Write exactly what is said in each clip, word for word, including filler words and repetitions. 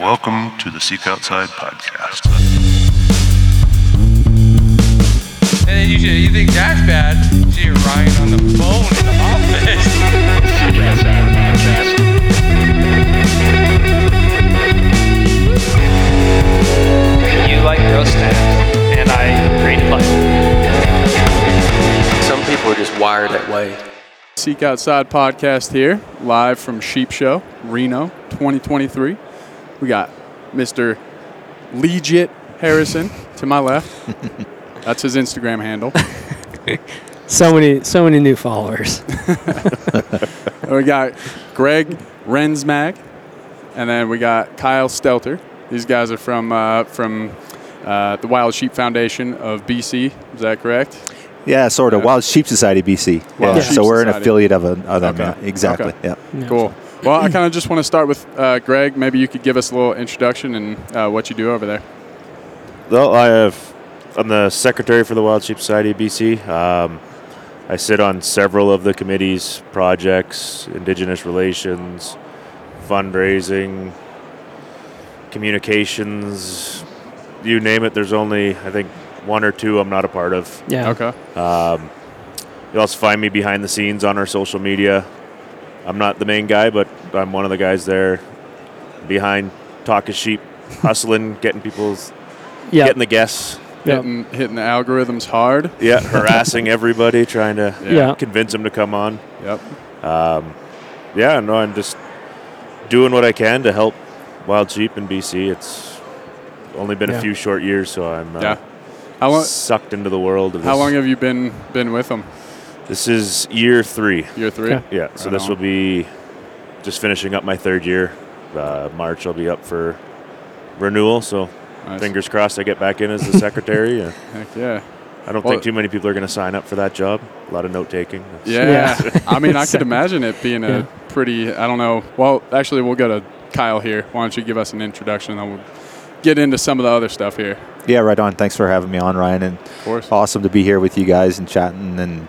Welcome to the Seek Outside Podcast. And then you, you think that's bad, you see Ryan on the phone in the office. Seek Outside Podcast. You like roast snaps, and I agree to play. Some people are just wired that way. Seek Outside Podcast here, live from Sheep Show, Reno, twenty twenty-three. We got Mister Legit Harrison to my left. That's his Instagram handle. so many so many new followers. We got Greg Rensmag, and then we got Kyle Stelter. These guys are from uh, from uh, the Wild Sheep Foundation of B C. Is that correct? Yeah, sort of. Yeah. Wild Sheep Society B C. Wild yeah. Sheep so we're an Society. affiliate of, a, of them. Okay. Yeah. Exactly. Okay. Yeah. Cool. Well, I kind of just want to start with uh, Greg. Maybe you could give us a little introduction and uh, what you do over there. Well, I have, I'm the secretary for the Wild Sheep Society of B C. Um, I sit on several of the committees, projects, Indigenous relations, fundraising, communications, you name it. There's only, I think, one or two I'm not a part of. Yeah. Okay. Um, you'll also find me behind the scenes on our social media. I'm not the main guy, but I'm one of the guys there behind Talk of Sheep, hustling, getting people's, yep. getting the guests. Yep. Hitting, hitting the algorithms hard. Yeah, harassing everybody, trying to yeah. convince them to come on. Yep. Um, yeah, no, I'm just doing what I can to help wild sheep in B C. It's only been yeah. a few short years, so I'm uh, yeah. how long, sucked into the world of this. How long have you been been with them? This is year three. Year three? Yeah. yeah. So right this on. will be just finishing up my third year. Uh, March I'll be up for renewal. So nice. Fingers crossed I get back in as the secretary. Yeah. Heck yeah. I don't well, think too many people are going to sign up for that job. A lot of note taking. Yeah. yeah. I mean, I could imagine it being a yeah. pretty, I don't know. Well, actually, we'll go to Kyle here. Why don't you give us an introduction and we'll get into some of the other stuff here. Yeah, right on. Thanks for having me on, Ryan. And of course. Awesome to be here with you guys and chatting and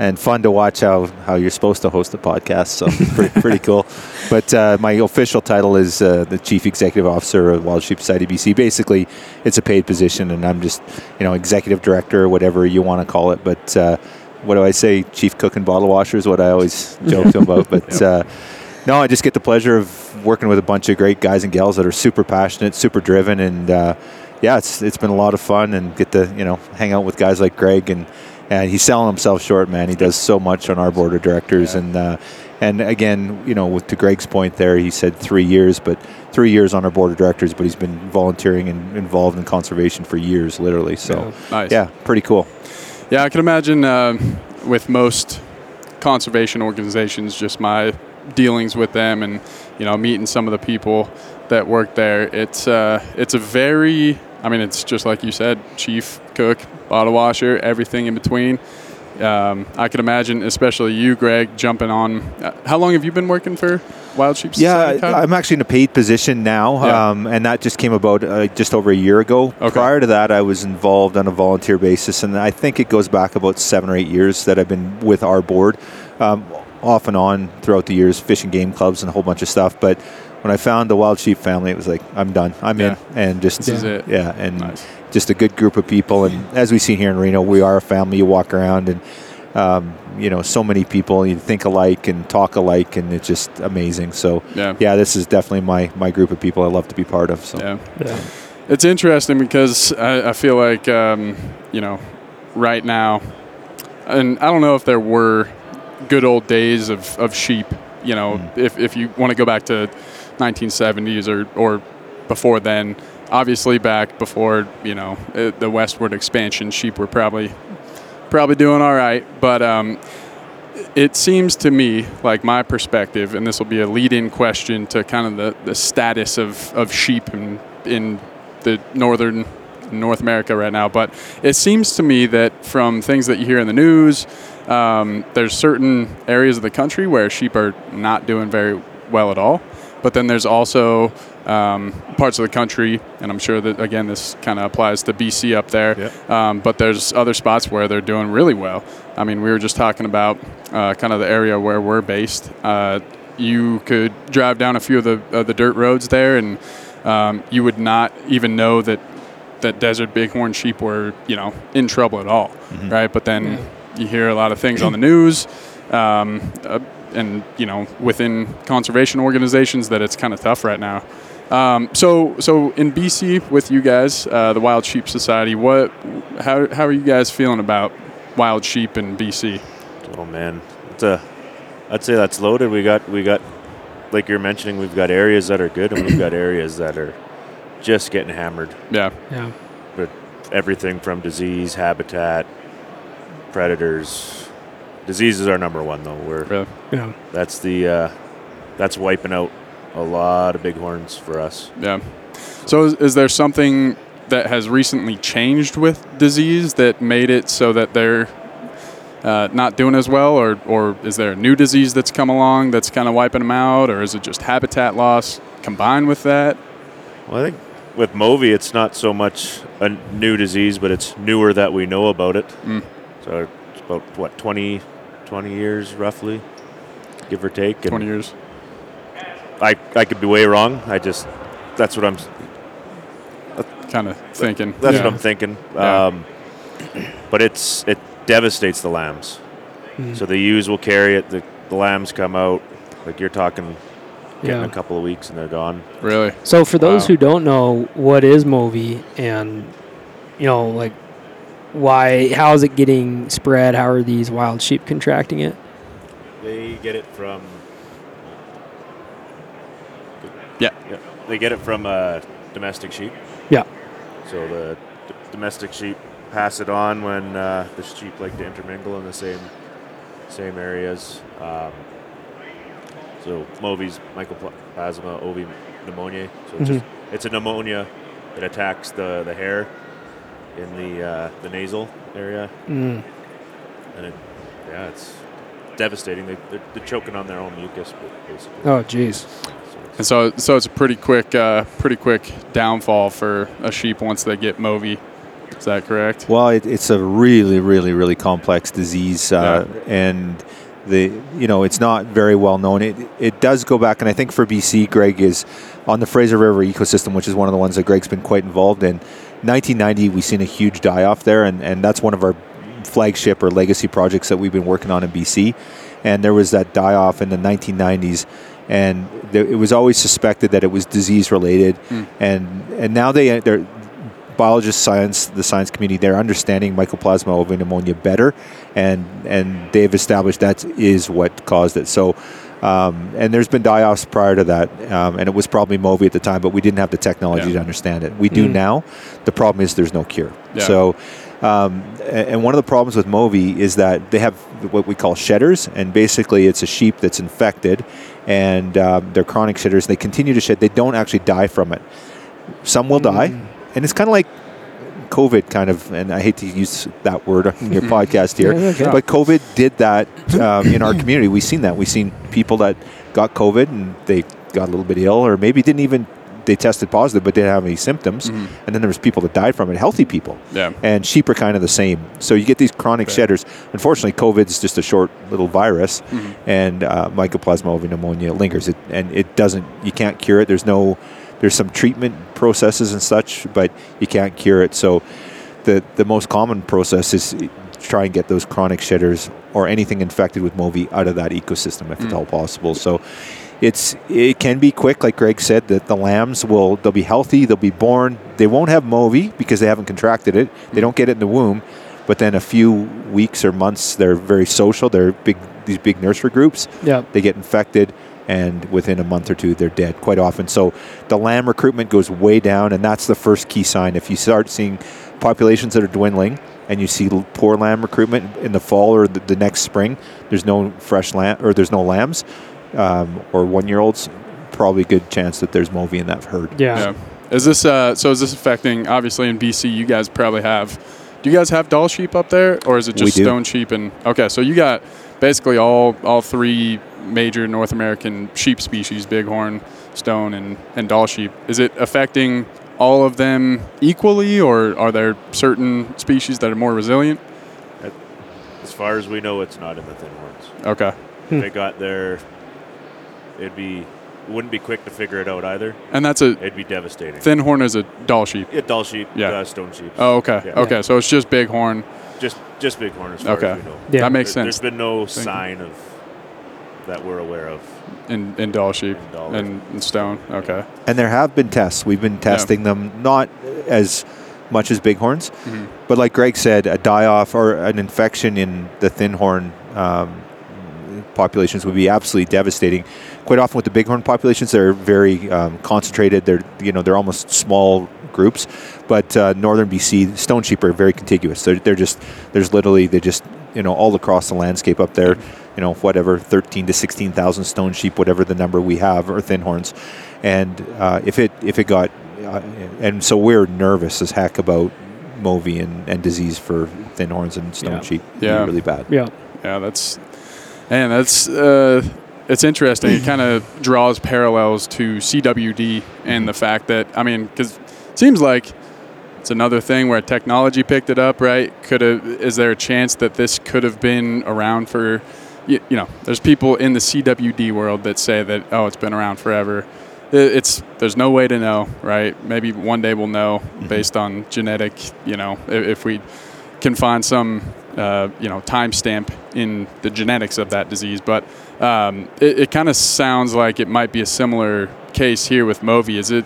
And fun to watch how, how you're supposed to host a podcast, so pretty, pretty cool. But uh, my official title is uh, the Chief Executive Officer of Wild Sheep Society B C. Basically, it's a paid position, and I'm just, you know, Executive Director, whatever you want to call it. But uh, what do I say? Chief Cook and Bottle Washer is what I always joke to him about. But uh, no, I just get the pleasure of working with a bunch of great guys and gals that are super passionate, super driven, and uh, yeah, it's it's been a lot of fun and get to, you know, hang out with guys like Greg and. And he's selling himself short, man. He does so much on our board of directors. Yeah. And uh, and again, you know, with, to Greg's point there, he said three years, but three years on our board of directors, but he's been volunteering and involved in conservation for years, literally. So, yeah, nice. yeah pretty cool. Yeah, I can imagine uh, with most conservation organizations, just my dealings with them and, you know, meeting some of the people that work there. It's uh, it's a very... I mean, it's just like you said, chief, cook, bottle washer, everything in between. Um, I can imagine, especially you, Greg, jumping on. Uh, how long have you been working for Wild Sheep Society? Yeah, I, I'm actually in a paid position now, yeah. um, and that just came about uh, just over a year ago. Okay. Prior to that, I was involved on a volunteer basis, and I think it goes back about seven or eight years that I've been with our board, um, off and on throughout the years, fishing game clubs and a whole bunch of stuff, but... When I found the Wild Sheep family, it was like, I'm done. I'm yeah. in. And just, this is it. Yeah, and nice. Just a good group of people. And as we've seen here in Reno, we are a family. You walk around and, um, you know, so many people, you think alike and talk alike, and it's just amazing. So, yeah, yeah this is definitely my, my group of people I love to be part of. So, yeah. yeah. It's interesting because I, I feel like, um, you know, right now, and I don't know if there were good old days of, of sheep, you know, mm. if, if you want to go back to nineteen seventies or, or before then, obviously back before, you know, it, the westward expansion, sheep were probably probably doing all right. But um, it seems to me, like my perspective, and this will be a lead-in question to kind of the, the status of, of sheep in, in the northern North America right now. But it seems to me that from things that you hear in the news, um, there's certain areas of the country where sheep are not doing very well at all. But then there's also um, parts of the country, and I'm sure that, again, this kind of applies to B C up there, yep. um, but there's other spots where they're doing really well. I mean, we were just talking about uh, kind of the area where we're based. Uh, you could drive down a few of the, uh, the dirt roads there, and um, you would not even know that that desert bighorn sheep were, you know, in trouble at all, mm-hmm. right? But then yeah. you hear a lot of things on the news, um, uh, and you know, within conservation organizations, that it's kind of tough right now. Um, so, so in B C with you guys, uh, the Wild Sheep Society, what, how, how are you guys feeling about wild sheep in B C? Oh man, it's a, I'd say that's loaded. We got, we got, like you're mentioning, we've got areas that are good and we've got areas that are just getting hammered. Yeah, yeah. But everything from disease, habitat, predators. Disease is our number one though. We're really? yeah. That's the, uh, that's wiping out a lot of bighorns for us. Yeah. So is, is there something that has recently changed with disease that made it so that they're uh, not doing as well, or, or is there a new disease that's come along that's kind of wiping them out, or is it just habitat loss combined with that? Well, I think with MOVI, it's not so much a new disease, but it's newer that we know about it. Mm. So it's about, what, twenty, twenty years roughly, give or take? twenty years. I, I could be way wrong. I just, that's what I'm kind of thinking. That's yeah. what I'm thinking. Yeah. Um, but it's it devastates the lambs. Mm. So the ewes will carry it. The, the lambs come out. Like you're talking, getting yeah. a couple of weeks and they're gone. Really? So for those wow. who don't know, what is MOVI, and, you know, like why, how is it getting spread? How are these wild sheep contracting it? They get it from... Yeah. yeah. They get it from uh, domestic sheep. Yeah. So the d- domestic sheep pass it on when uh, the sheep like to intermingle in the same same areas. Um, so MOVI's mycoplasma ovi pneumonia. So it's, mm-hmm. just, it's a pneumonia that attacks the, the hair in the uh, the nasal area. Mm. And it, yeah, it's devastating. They, they're, they're choking on their own mucus, basically. Oh, geez. And so, so it's a pretty quick, uh, pretty quick downfall for a sheep once they get MOVI. Is that correct? Well, it, it's a really, really, really complex disease, uh, yeah. and the you know it's not very well known. It it does go back, and I think for B C, Greg is on the Fraser River ecosystem, which is one of the ones that Greg's been quite involved in. nineteen ninety, we've seen a huge die off there, and, and that's one of our flagship or legacy projects that we've been working on in B C. And there was that die off in the nineteen nineties. And th- it was always suspected that it was disease-related, mm. and and now they they're biologists, science, the science community, they're understanding mycoplasma ovi pneumonia better, and and they've established that is what caused it. So, um, and there's been die-offs prior to that, um, and it was probably MOVI at the time, but we didn't have the technology yeah. to understand it. We do mm. now. The problem is there's no cure. Yeah. So. Um, and one of the problems with MOVI is that they have what we call shedders, and basically it's a sheep that's infected, and um, they're chronic shedders. They continue to shed. They don't actually die from it. Some will mm. die, and it's kind of like COVID kind of, and I hate to use that word on your podcast here, yeah, yeah, yeah. but COVID did that um, in our community. We've seen that. We've seen people that got COVID, and they got a little bit ill, or maybe didn't even... They tested positive, but didn't have any symptoms. Mm-hmm. And then there was people that died from it, healthy people. Yeah. And sheep are kind of the same. So you get these chronic right. shedders. Unfortunately, COVID is just a short little virus, mm-hmm. and uh, mycoplasma ovi pneumonia lingers. It, and it doesn't. You can't cure it. There's no. There's some treatment processes and such, but you can't cure it. So the the most common process is try and get those chronic shedders or anything infected with MOVI out of that ecosystem if mm-hmm. at all possible. So. It's it can be quick, like Greg said, that the lambs will, they'll be healthy, they'll be born. They won't have MOVI because they haven't contracted it. They don't get it in the womb. But then a few weeks or months, they're very social. They're big, these big nursery groups. Yeah. They get infected, and within a month or two, they're dead quite often. So the lamb recruitment goes way down, and that's the first key sign. If you start seeing populations that are dwindling, and you see poor lamb recruitment in the fall or the, the next spring, there's no fresh lamb or there's no lambs. Um, or one-year-olds, probably good chance that there's MOVI in that herd. Yeah. yeah. Is this uh, so? Is this affecting? Obviously, in B C, you guys probably have. Do you guys have doll sheep up there, or is it just stone sheep? And okay, so you got basically all all three major North American sheep species: bighorn, stone, and and doll sheep. Is it affecting all of them equally, or are there certain species that are more resilient? As far as we know, it's not in the thin horns. Okay. Hmm. They got their. It'd be wouldn't be quick to figure it out either. And that's a... It'd be devastating. Thin horn is a doll sheep. Yeah, doll sheep, yeah. Uh, stone sheep. Oh, okay. Yeah. Okay, so it's just big horn. Just just big horn as far okay. as we know. Yeah. That makes there, sense. There's been no Thank sign you. of... that we're aware of. In in doll sheep in doll and, and stone. Okay. And there have been tests. We've been testing yeah. them, not as much as bighorns, mm-hmm. but like Greg said, a die-off or an infection in the thin horn um, populations would be absolutely devastating. Quite often with the bighorn populations, they're very um, concentrated. They're, you know, they're almost small groups, but uh, northern B C stone sheep are very contiguous. They're, they're just, there's literally, they just, you know, all across the landscape up there, you know, whatever, thirteen to sixteen thousand stone sheep, whatever the number we have, or thin horns. And uh, if it if it got, uh, and so we're nervous as heck about MOVI and, and disease for thin horns and stone yeah. sheep. Yeah. Really bad. Yeah. Yeah, that's, and that's, uh, it's interesting. It kind of draws parallels to C W D and the fact that, I mean, because it seems like, it's another thing where technology picked it up, right? Could have, is there a chance that this could have been around for, you, you know, there's people in the C W D world that say that, oh, it's been around forever. It, it's, there's no way to know, right? Maybe one day we'll know mm-hmm. based on genetic, you know, if, if we can find some, uh, you know, timestamp in the genetics of that disease. But um, it, it kind of sounds like it might be a similar case here with MOVI. Is it,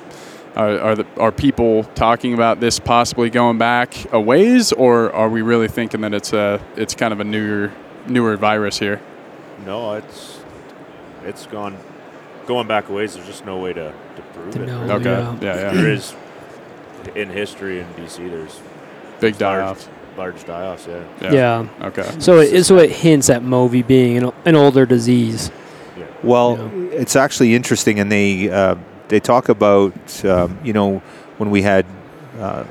Are are, the, are people talking about this possibly going back a ways, or are we really thinking that it's a it's kind of a newer newer virus here? No, it's it's gone going back a ways. There's just no way to, to prove to it. Know, okay, yeah, yeah. yeah. There is in history in B C. There's big die-offs, large, large die-offs. Yeah. yeah, yeah. Okay. So it so it hints at MOVI being an, an older disease. Yeah. Well, yeah. it's actually interesting, and they. Uh, They talk about, um, you know, when we had uh,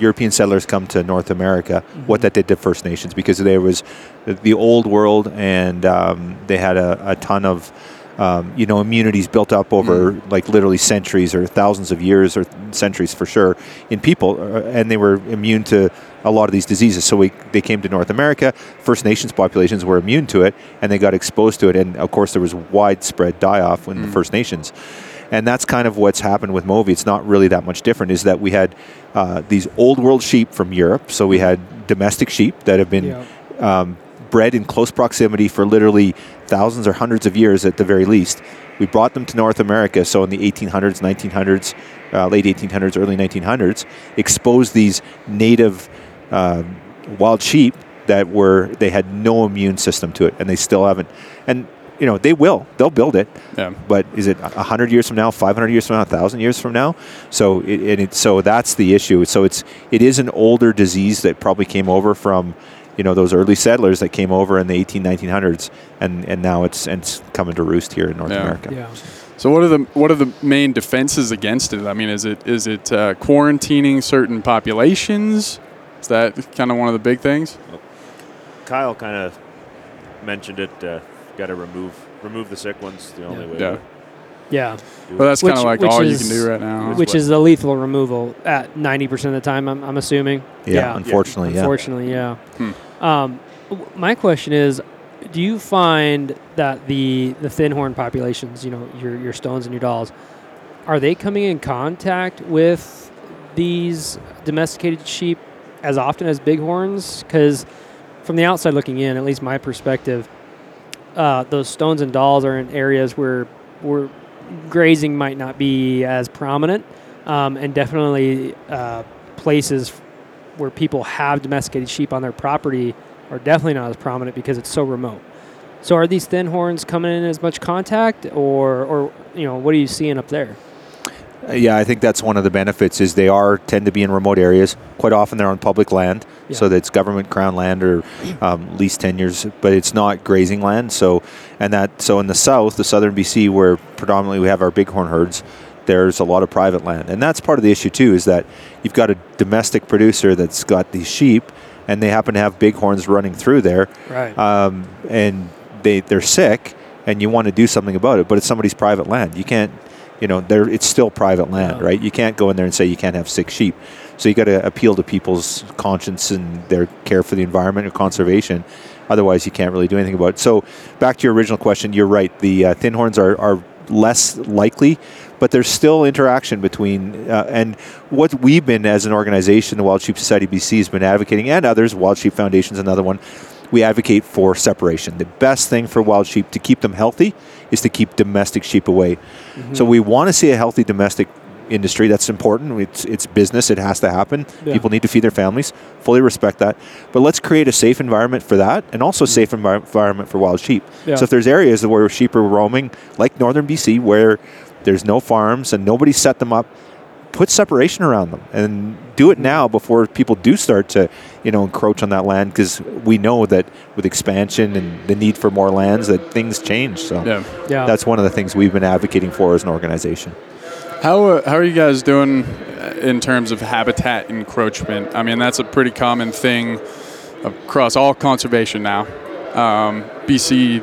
European settlers come to North America, mm-hmm. what that did to First Nations, because there was the old world and um, they had a, a ton of, um, you know, immunities built up over mm-hmm. like literally centuries or thousands of years or centuries for sure in people. And they were immune to a lot of these diseases. So we, they came to North America, First Nations populations were immune to it and they got exposed to it. And of course there was widespread die-off in mm-hmm. the First Nations. And that's kind of what's happened with MOVI. It's not really that much different, is that we had uh, these old world sheep from Europe. So we had domestic sheep that have been yeah. um, bred in close proximity for literally thousands or hundreds of years at the very least. We brought them to North America. So in the eighteen hundreds, nineteen hundreds, uh, late eighteen hundreds, early nineteen hundreds, exposed these native uh, wild sheep that were, they had no immune system to it, and they still haven't. And you know, they will. They'll build it. Yeah. But is it one hundred years from now, five hundred years from now, one thousand years from now? So it, and it, so that's the issue. So it's, it is an older disease that probably came over from, you know, those early settlers that came over in the eighteen hundreds, nineteen hundreds, and, and now it's, and it's coming to roost here in North yeah. America. Yeah. So what are the what are the main defenses against it? I mean, is it is it uh, quarantining certain populations? Is that kind of one of the big things? Kyle kind of mentioned it. Uh, Got to remove remove the sick ones. The only yeah. way. Yeah. Yeah. Well, that's kind of like all is, you can do right now. Which what? is the lethal removal at ninety percent of the time. I'm, I'm assuming. Yeah. yeah. Unfortunately. Yeah. Unfortunately. Yeah. yeah. Hmm. Um, my question is, do you find that the the thin horn populations, you know, your your stones and your dolls, are they coming in contact with these domesticated sheep as often as bighorns? Because from the outside looking in, at least my perspective. Uh, those stones and dolls are in areas where, where grazing might not be as prominent, um, and definitely uh, places where people have domesticated sheep on their property are definitely not as prominent because it's so remote. So are these thin horns coming in as much contact, or, or you know, what are you seeing up there? Yeah, I think that's one of the benefits is they are tend to be in remote areas. Quite often they're on public land, yeah. so that's government crown land or um, lease tenures, but it's not grazing land. So, and that so in the south, the southern B C, where predominantly we have our bighorn herds, there's a lot of private land, and that's part of the issue too. Is that you've got a domestic producer that's got these sheep, and they happen to have bighorns running through there, right? Um, and they they're sick, and you want to do something about it, but it's somebody's private land. You can't. You know, there it's still private land, yeah. right? You can't go in there and say you can't have sick sheep. So you got to appeal to people's conscience and their care for the environment and conservation. Otherwise, you can't really do anything about it. So back to your original question, you're right. The uh, thin horns are, are less likely, but there's still interaction between, uh, and what we've been as an organization, the Wild Sheep Society B C has been advocating, and others, Wild Sheep Foundation is another one, we advocate for separation. The best thing for wild sheep to keep them healthy is to keep domestic sheep away. Mm-hmm. So we want to see a healthy domestic industry. That's important. It's, it's business. It has to happen. Yeah. People need to feed their families. Fully respect that. But let's create a safe environment for that, and also a mm-hmm. safe envi- environment for wild sheep. Yeah. So if there's areas where sheep are roaming, like northern B C, where there's no farms and nobody set them up, put separation around them and do it now before people do start to, you know, encroach on that land, because we know that with expansion and the need for more lands that things change. So yeah. Yeah. that's one of the things we've been advocating for as an organization. How uh, how are you guys doing in terms of habitat encroachment? I mean, that's a pretty common thing across all conservation now. Um, B C,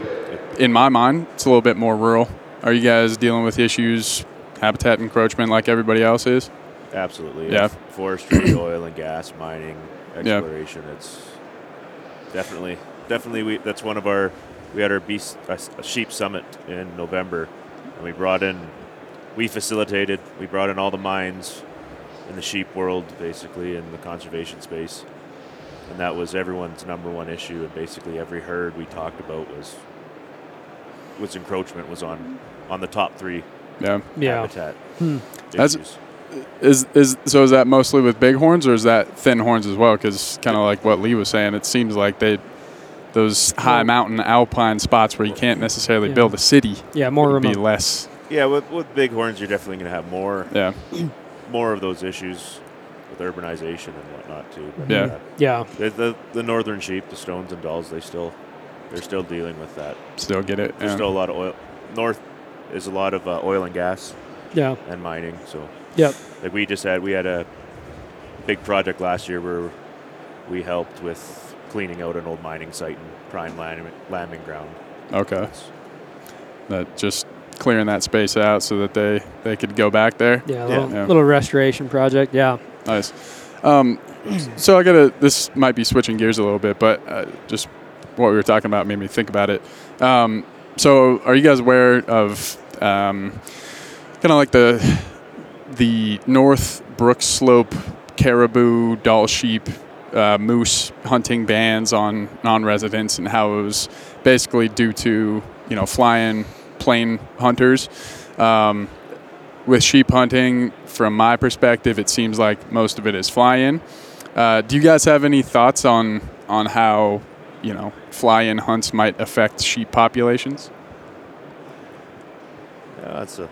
in my mind, it's a little bit more rural. Are you guys dealing with issues, habitat encroachment, like everybody else is? Absolutely. Yeah. Forestry, oil and gas, mining, exploration. Yeah. It's definitely, definitely. We that's one of our. We had our beast, uh, sheep summit in November, and we brought in. We facilitated, we brought in all the minds in the sheep world, basically, in the conservation space. And that was everyone's number one issue. And basically every herd we talked about was, was encroachment was on, on the top three yeah. habitat yeah. issues. That's, is, is, so is that mostly with bighorns, or is that thin horns as well? Because kind of like what Lee was saying, it seems like they... those high mountain alpine spots where you can't necessarily yeah. build a city yeah, more would remote. Be less... Yeah, with, with bighorns, you're definitely going to have more, yeah. more of those issues with urbanization and whatnot too. But yeah, uh, yeah. The, the the northern sheep, the stones and dolls, they still, they're still dealing with that. Still get it. There's yeah. still a lot of oil. North is a lot of uh, oil and gas. Yeah. And mining. So. Yep. Like we just had, we had a big project last year where we helped with cleaning out an old mining site and prime lambing, lambing ground. Okay. That's, that just. Clearing that space out so that they, they could go back there. Yeah, a little, yeah. little restoration project. Yeah. Nice. Um, so I got to, this might be switching gears a little bit, but uh, just what we were talking about made me think about it. Um, so are you guys aware of um, kind of like the, the North Brook Slope caribou, doll sheep, uh, moose hunting bans on non-residents, and how it was basically due to, you know, flying plain hunters. Um, with sheep hunting, from my perspective, it seems like most of it is fly-in. Uh, do you guys have any thoughts on on how, you know, fly-in hunts might affect sheep populations? Yeah, that's a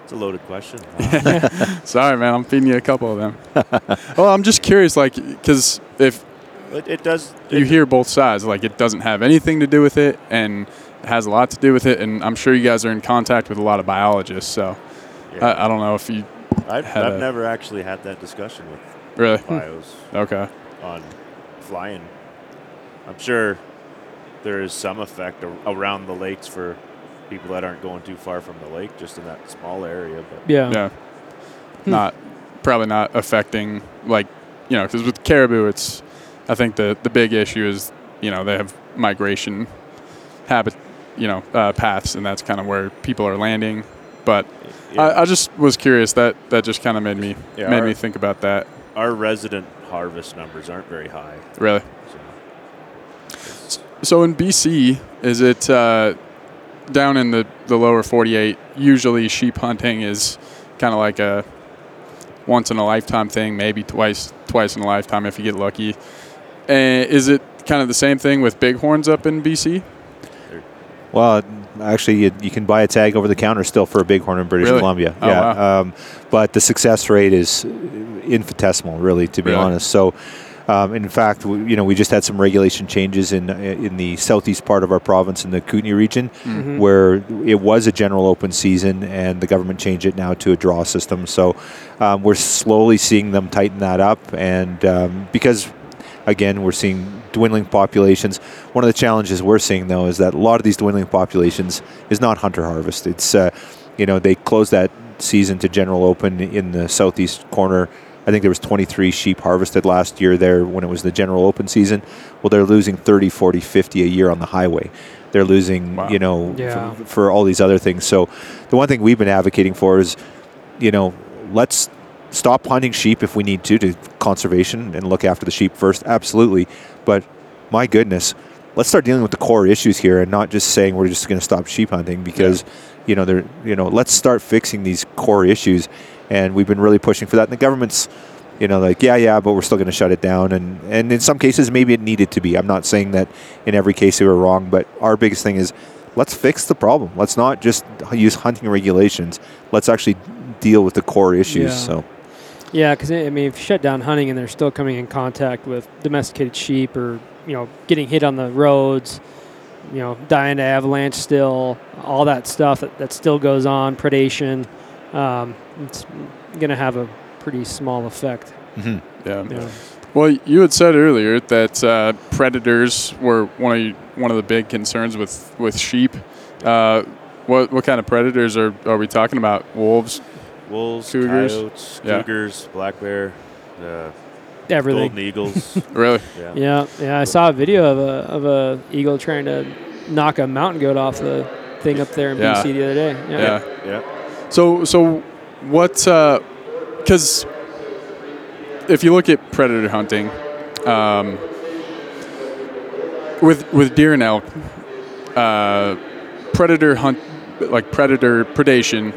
that's a loaded question. Wow. Sorry, man, I'm feeding you a couple of them. Well, I'm just curious, like, because if it, it does, you it, hear both sides. Like, it doesn't have anything to do with it, and has a lot to do with it, and I'm sure you guys are in contact with a lot of biologists, so yeah. I, I don't know if you I've, I've a, never actually had that discussion with really bios okay on flying. I'm sure there is some effect ar- around the lakes for people that aren't going too far from the lake, just in that small area, but yeah yeah hmm. not probably not affecting, like, you know, because with caribou, it's I think the the big issue is, you know, they have migration habit, you know, uh, paths, and that's kind of where people are landing. But yeah. I, I just was curious. That that just kind of made me yeah, made our, me think about that. Our resident harvest numbers aren't very high. Really? So, so in B C, is it uh, down in the, the lower forty-eight, usually sheep hunting is kind of like a once-in-a-lifetime thing, maybe twice twice in a lifetime if you get lucky. Uh, is it kind of the same thing with bighorns up in B C? Well, actually, you, you can buy a tag over the counter still for a bighorn in British really? Columbia. Oh, yeah, wow. um, but the success rate is infinitesimal, really, to be really? honest. So, um, in fact, we, you know, we just had some regulation changes in in the southeast part of our province in the Kootenay region, mm-hmm. where it was a general open season, and the government changed it now to a draw system. So, um, we're slowly seeing them tighten that up, and um, because. Again, we're seeing dwindling populations. One of the challenges we're seeing, though, is that a lot of these dwindling populations is not hunter harvest. It's, uh, you know, they closed that season to general open in the southeast corner. I think there was twenty-three sheep harvested last year there when it was the general open season. Well, they're losing thirty, forty, fifty a year on the highway. they're losing, wow. you know, yeah. for, for all these other things. So the one thing we've been advocating for is, you know, let's stop hunting sheep if we need to, to conservation and look after the sheep first. Absolutely. But my goodness, let's start dealing with the core issues here and not just saying we're just going to stop sheep hunting because, yeah. you know, they're, you know, let's start fixing these core issues. And we've been really pushing for that. And the government's, you know, like, yeah, yeah, but we're still going to shut it down. And, and in some cases, maybe it needed to be. I'm not saying that in every case they were wrong, but our biggest thing is let's fix the problem. Let's not just use hunting regulations. Let's actually deal with the core issues. Yeah. So, yeah, because, I mean, if you shut down hunting and they're still coming in contact with domesticated sheep or, you know, getting hit on the roads, you know, dying to avalanche still, all that stuff that, that still goes on, predation, um, it's going to have a pretty small effect. Mm-hmm. Yeah. yeah. Well, you had said earlier that uh, predators were one of one of the big concerns with with sheep. Uh, what what kind of predators are, are we talking about? Wolves, wolves, cougars, coyotes, yeah. cougars, black bear, uh, everything. Golden eagles. Really? Yeah. yeah. Yeah. I saw a video of a of a eagle trying to knock a mountain goat off the thing up there in yeah. B C the other day. Yeah. Yeah. yeah. yeah. So so what? Uh, Because if you look at predator hunting, um, with with deer and elk, uh, predator hunt like predator predation,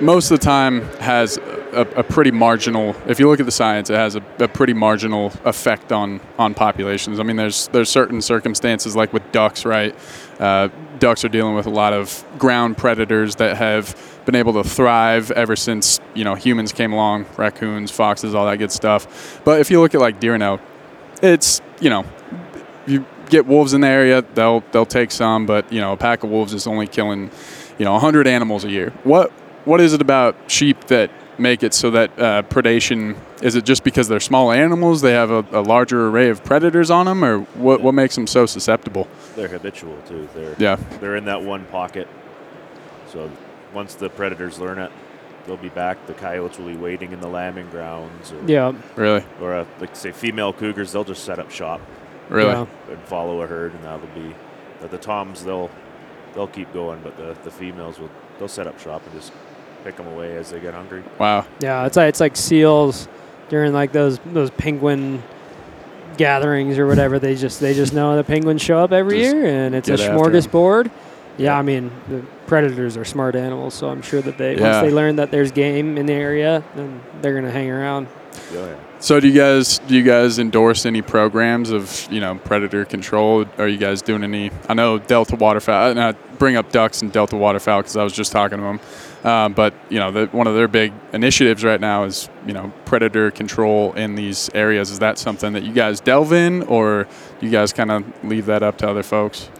most of the time has a, a pretty marginal. If you look at the science, it has a, a pretty marginal effect on, on populations. I mean, there's there's certain circumstances like with ducks, right? Uh, ducks are dealing with a lot of ground predators that have been able to thrive ever since, you know, humans came along, raccoons, foxes, all that good stuff. But if you look at like deer and elk, it's, you know, you get wolves in the area, they'll they'll take some, but, you know, a pack of wolves is only killing, you know, one hundred animals a year. What what is it about sheep that make it so that uh, predation, is it just because they're small animals, they have a, a larger array of predators on them, or what what makes them so susceptible? They're habitual too. They're yeah. they're in that one pocket. So once the predators learn it, they'll be back. The coyotes will be waiting in the lambing grounds. Or, yeah. Really? Or, a, like, say, female cougars, they'll just set up shop. Really? Yeah. And follow a herd, and that'll be... But the toms, they'll they'll keep going, but the, the females, will they'll set up shop and just pick them away as they get hungry. Wow. Yeah, it's like, it's like seals during, like, those those penguin gatherings or whatever. They just they just know the penguins show up every just year, and it's a smorgasbord. Yeah, I mean, the predators are smart animals, so I'm sure that they yeah. once they learn that there's game in the area, then they're gonna hang around. Oh, yeah. So do you guys do you guys endorse any programs of, you know, predator control? Are you guys doing any? I know Delta waterfowl, and I bring up ducks and Delta waterfowl because I was just talking to them. Um, but you know, the, one of their big initiatives right now is, you know, predator control in these areas. Is that something that you guys delve in, or you guys kind of leave that up to other folks?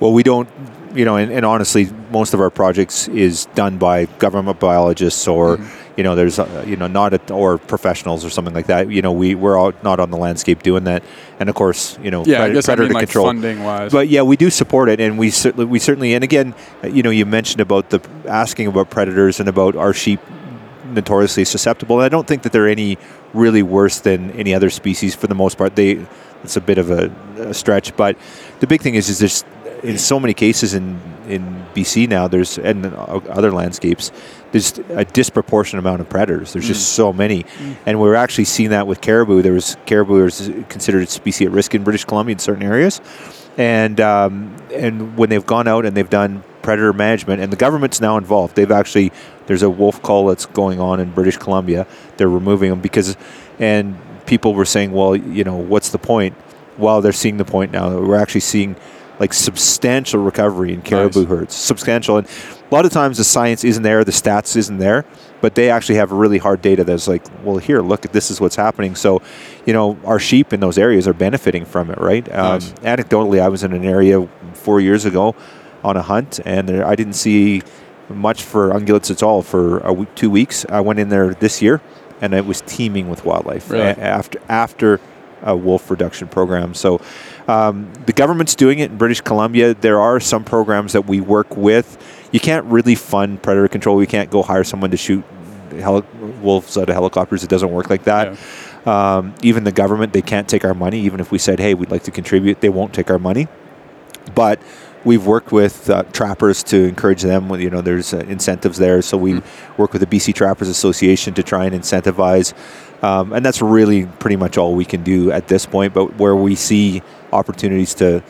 Well, we don't. You know, and, and honestly, most of our projects is done by government biologists or, mm-hmm. you know, there's, uh, you know, not, a, or professionals or something like that. You know, we, we're all not on the landscape doing that. And of course, you know, yeah, pred- I guess predator I mean, like, control. Funding wise. But yeah, we do support it. And we certainly, we certainly, and again, you know, you mentioned about the asking about predators and about our sheep notoriously susceptible. And I don't think that they're any really worse than any other species for the most part. They, it's a bit of a, a stretch, but the big thing is, is there's, in so many cases in, in B C now, there's, and other landscapes, there's a disproportionate amount of predators. There's mm. just so many. Mm. And we're actually seeing that with caribou. There was caribou is considered a species at risk in British Columbia in certain areas. And um, and when they've gone out and they've done predator management, and the government's now involved, they've actually, there's a wolf call that's going on in British Columbia. They're removing them because, and people were saying, well, you know, what's the point? Well, they're seeing the point now. We're actually seeing like substantial recovery in caribou nice. herds, substantial. And a lot of times the science isn't there, the stats isn't there, but they actually have really hard data that's like, well, here, look, this is what's happening. So, you know, our sheep in those areas are benefiting from it, right? Nice. Um, anecdotally, I was in an area four years ago on a hunt, and there, I didn't see much for ungulates at all for a week, two weeks. I went in there this year, and it was teeming with wildlife really? after after a wolf reduction program. So um, the government's doing it in British Columbia. There are some programs that we work with. You can't really fund predator control. We can't go hire someone to shoot heli- wolves out of helicopters. It doesn't work like that. Yeah. Um, even the government, they can't take our money. Even if we said, hey, we'd like to contribute, they won't take our money. But we've worked with uh, trappers to encourage them. You know, there's uh, incentives there. So we mm. work with the B C Trappers Association to try and incentivize. Um, and that's really pretty much all we can do at this point. But where we see opportunities to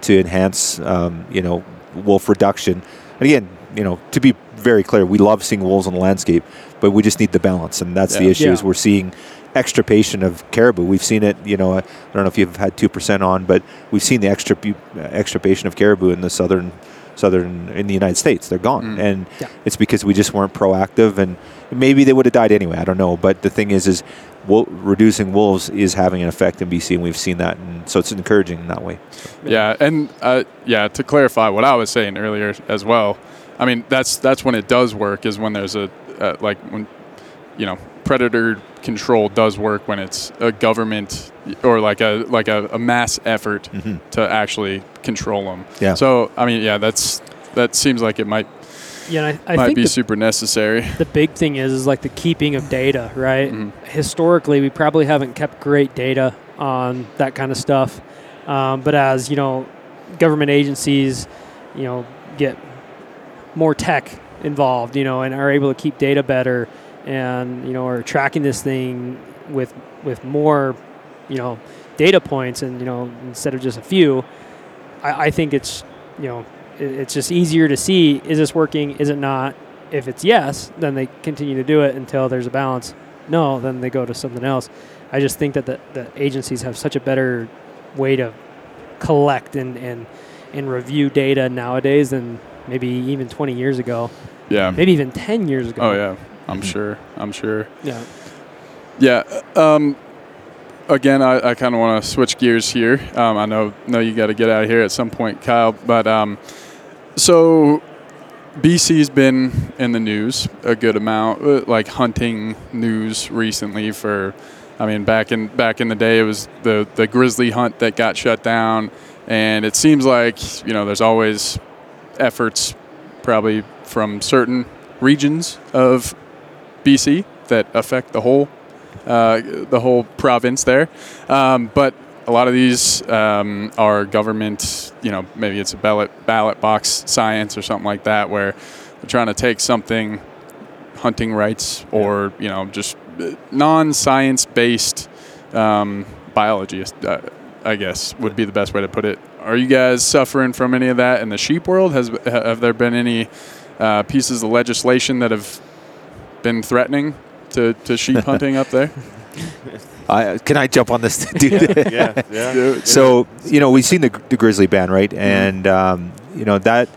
to enhance, um, you know, wolf reduction. And again, you know, to be very clear, we love seeing wolves on the landscape, but we just need the balance. And that's yeah. the issue yeah. is we're seeing extirpation of caribou. We've seen it, you know, I don't know if you've had two percent on, but we've seen the extirp- extirpation of caribou in the southern, southern in the United States. They're gone. Mm. And yeah. it's because we just weren't proactive, and maybe they would have died anyway. I don't know. But the thing is, is wo- reducing wolves is having an effect in B C, and we've seen that. And so it's encouraging in that way. So, yeah. yeah. And uh, yeah, to clarify what I was saying earlier as well, I mean, that's, that's when it does work, is when there's a, uh, like when, you know, predator control does work when it's a government or like a like a, a mass effort mm-hmm. to actually control them. Yeah. So I mean, yeah, that's that seems like it might. Yeah, and I, I might think be the, super necessary. The big thing is is like the keeping of data, right? Mm-hmm. Historically, we probably haven't kept great data on that kind of stuff, um, but as you know, government agencies, you know, get more tech involved, you know, and are able to keep data better. And, you know, are tracking this thing with with more, you know, data points, and, you know, instead of just a few, I, I think it's, you know, it, it's just easier to see, is this working, is it not? If it's yes, then they continue to do it until there's a balance. No, then they go to something else. I just think that the, the agencies have such a better way to collect and, and, and review data nowadays than maybe even twenty years ago. Yeah. Maybe even ten years ago. Oh, yeah. I'm sure. I'm sure. Yeah. Yeah. Um, again, I, I kind of want to switch gears here. Um, I know, know you got to get out of here at some point, Kyle. But um, so B C's been in the news a good amount, like hunting news recently. For, I mean, back in back in the day, it was the the grizzly hunt that got shut down, and it seems like, you know, there's always efforts, probably from certain regions of B C that affect the whole uh, the whole province there, um, but a lot of these um, are government, you know, maybe it's a ballot ballot box science or something like that, where they're trying to take something, hunting rights, or, you know, just non-science based um, biology, uh, I guess would be the best way to put it. Are you guys suffering from any of that in the sheep world? Has have there been any uh, pieces of legislation that have been threatening to, to sheep hunting up there? I, can I jump on this, dude? yeah, yeah. Dude, so yeah. You know, we've seen the, the grizzly ban, right? And um, you know that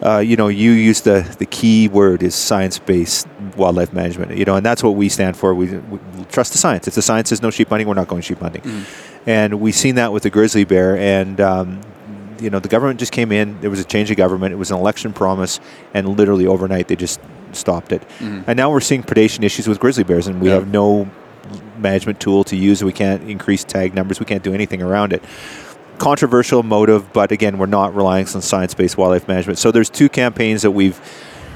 uh, you know you use the the key word is science-based wildlife management. You know, and that's what we stand for. We, we trust the science. If the science says no sheep hunting, we're not going sheep hunting. Mm. And we've seen that with the grizzly bear. And um, you know, the government just came in. There was a change of government. It was an election promise, and literally overnight they just stopped it. Mm-hmm. And now we're seeing predation issues with grizzly bears, and we yeah. have no management tool to use. We can't increase tag numbers. We can't do anything around it. Controversial motive, but again, we're not relying on science-based wildlife management. So there's two campaigns that we've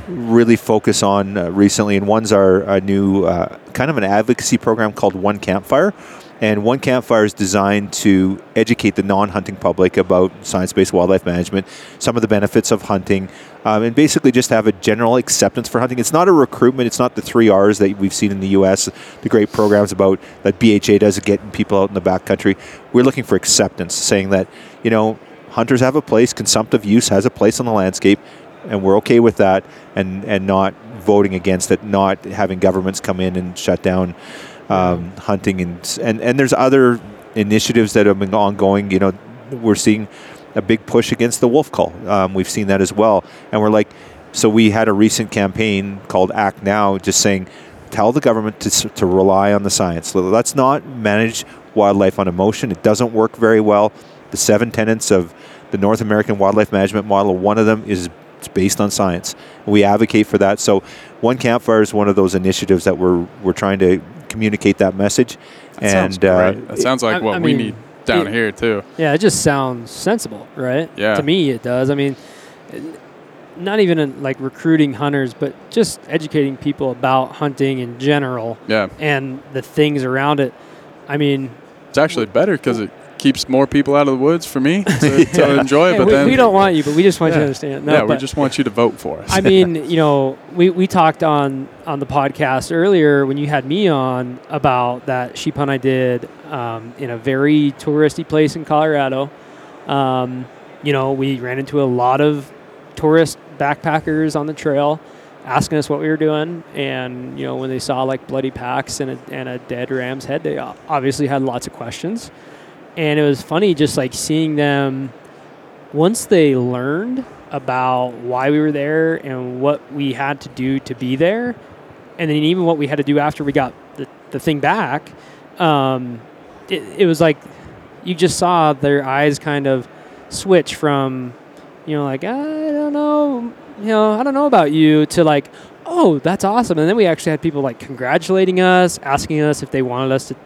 really focused on uh, recently, and one's our, our new uh, kind of an advocacy program called One Campfire. And One Campfire is designed to educate the non-hunting public about science-based wildlife management, some of the benefits of hunting, um, and basically just have a general acceptance for hunting. It's not a recruitment. It's not the three R's that we've seen in the U S, the great programs about that B H A does, getting people out in the backcountry. We're looking for acceptance, saying that, you know, hunters have a place, consumptive use has a place on the landscape, and we're okay with that, and, and not voting against it, not having governments come in and shut down Um, hunting, and, and and there's other initiatives that have been ongoing. You know, we're seeing a big push against the wolf call. Um, we've seen that as well, and we're like, so we had a recent campaign called Act Now, just saying, tell the government to to rely on the science. Let's not manage wildlife on emotion. It doesn't work very well. The seven tenets of the North American Wildlife Management Model, one of them is it's based on science. We advocate for that. So One Campfire is one of those initiatives that we're we're trying to communicate that message. That and sounds great. Uh, that sounds like I, what I we mean, need down it, here too. Yeah, it just sounds sensible, right? Yeah. To me, it does. I mean, not even in, like recruiting hunters, but just educating people about hunting in general. Yeah. And the things around it. I mean, it's actually better because it keeps more people out of the woods for me to, yeah. to enjoy. Yeah, but we, then we don't want you, but we just want yeah. you to understand. No, yeah, we just want you to vote for us. I mean, you know, we, we talked on on the podcast earlier when you had me on about that sheep hunt I did um, in a very touristy place in Colorado. Um, you know, we ran into a lot of tourist backpackers on the trail, asking us what we were doing, and you know, when they saw like bloody packs and a, and a dead ram's head, they obviously had lots of questions. And it was funny just like seeing them, once they learned about why we were there and what we had to do to be there, and then even what we had to do after we got the, the thing back, um, it, it was like you just saw their eyes kind of switch from, you know, like, I don't know, you know, I don't know about you, to like, oh, that's awesome. And then we actually had people like congratulating us, asking us if they wanted us to,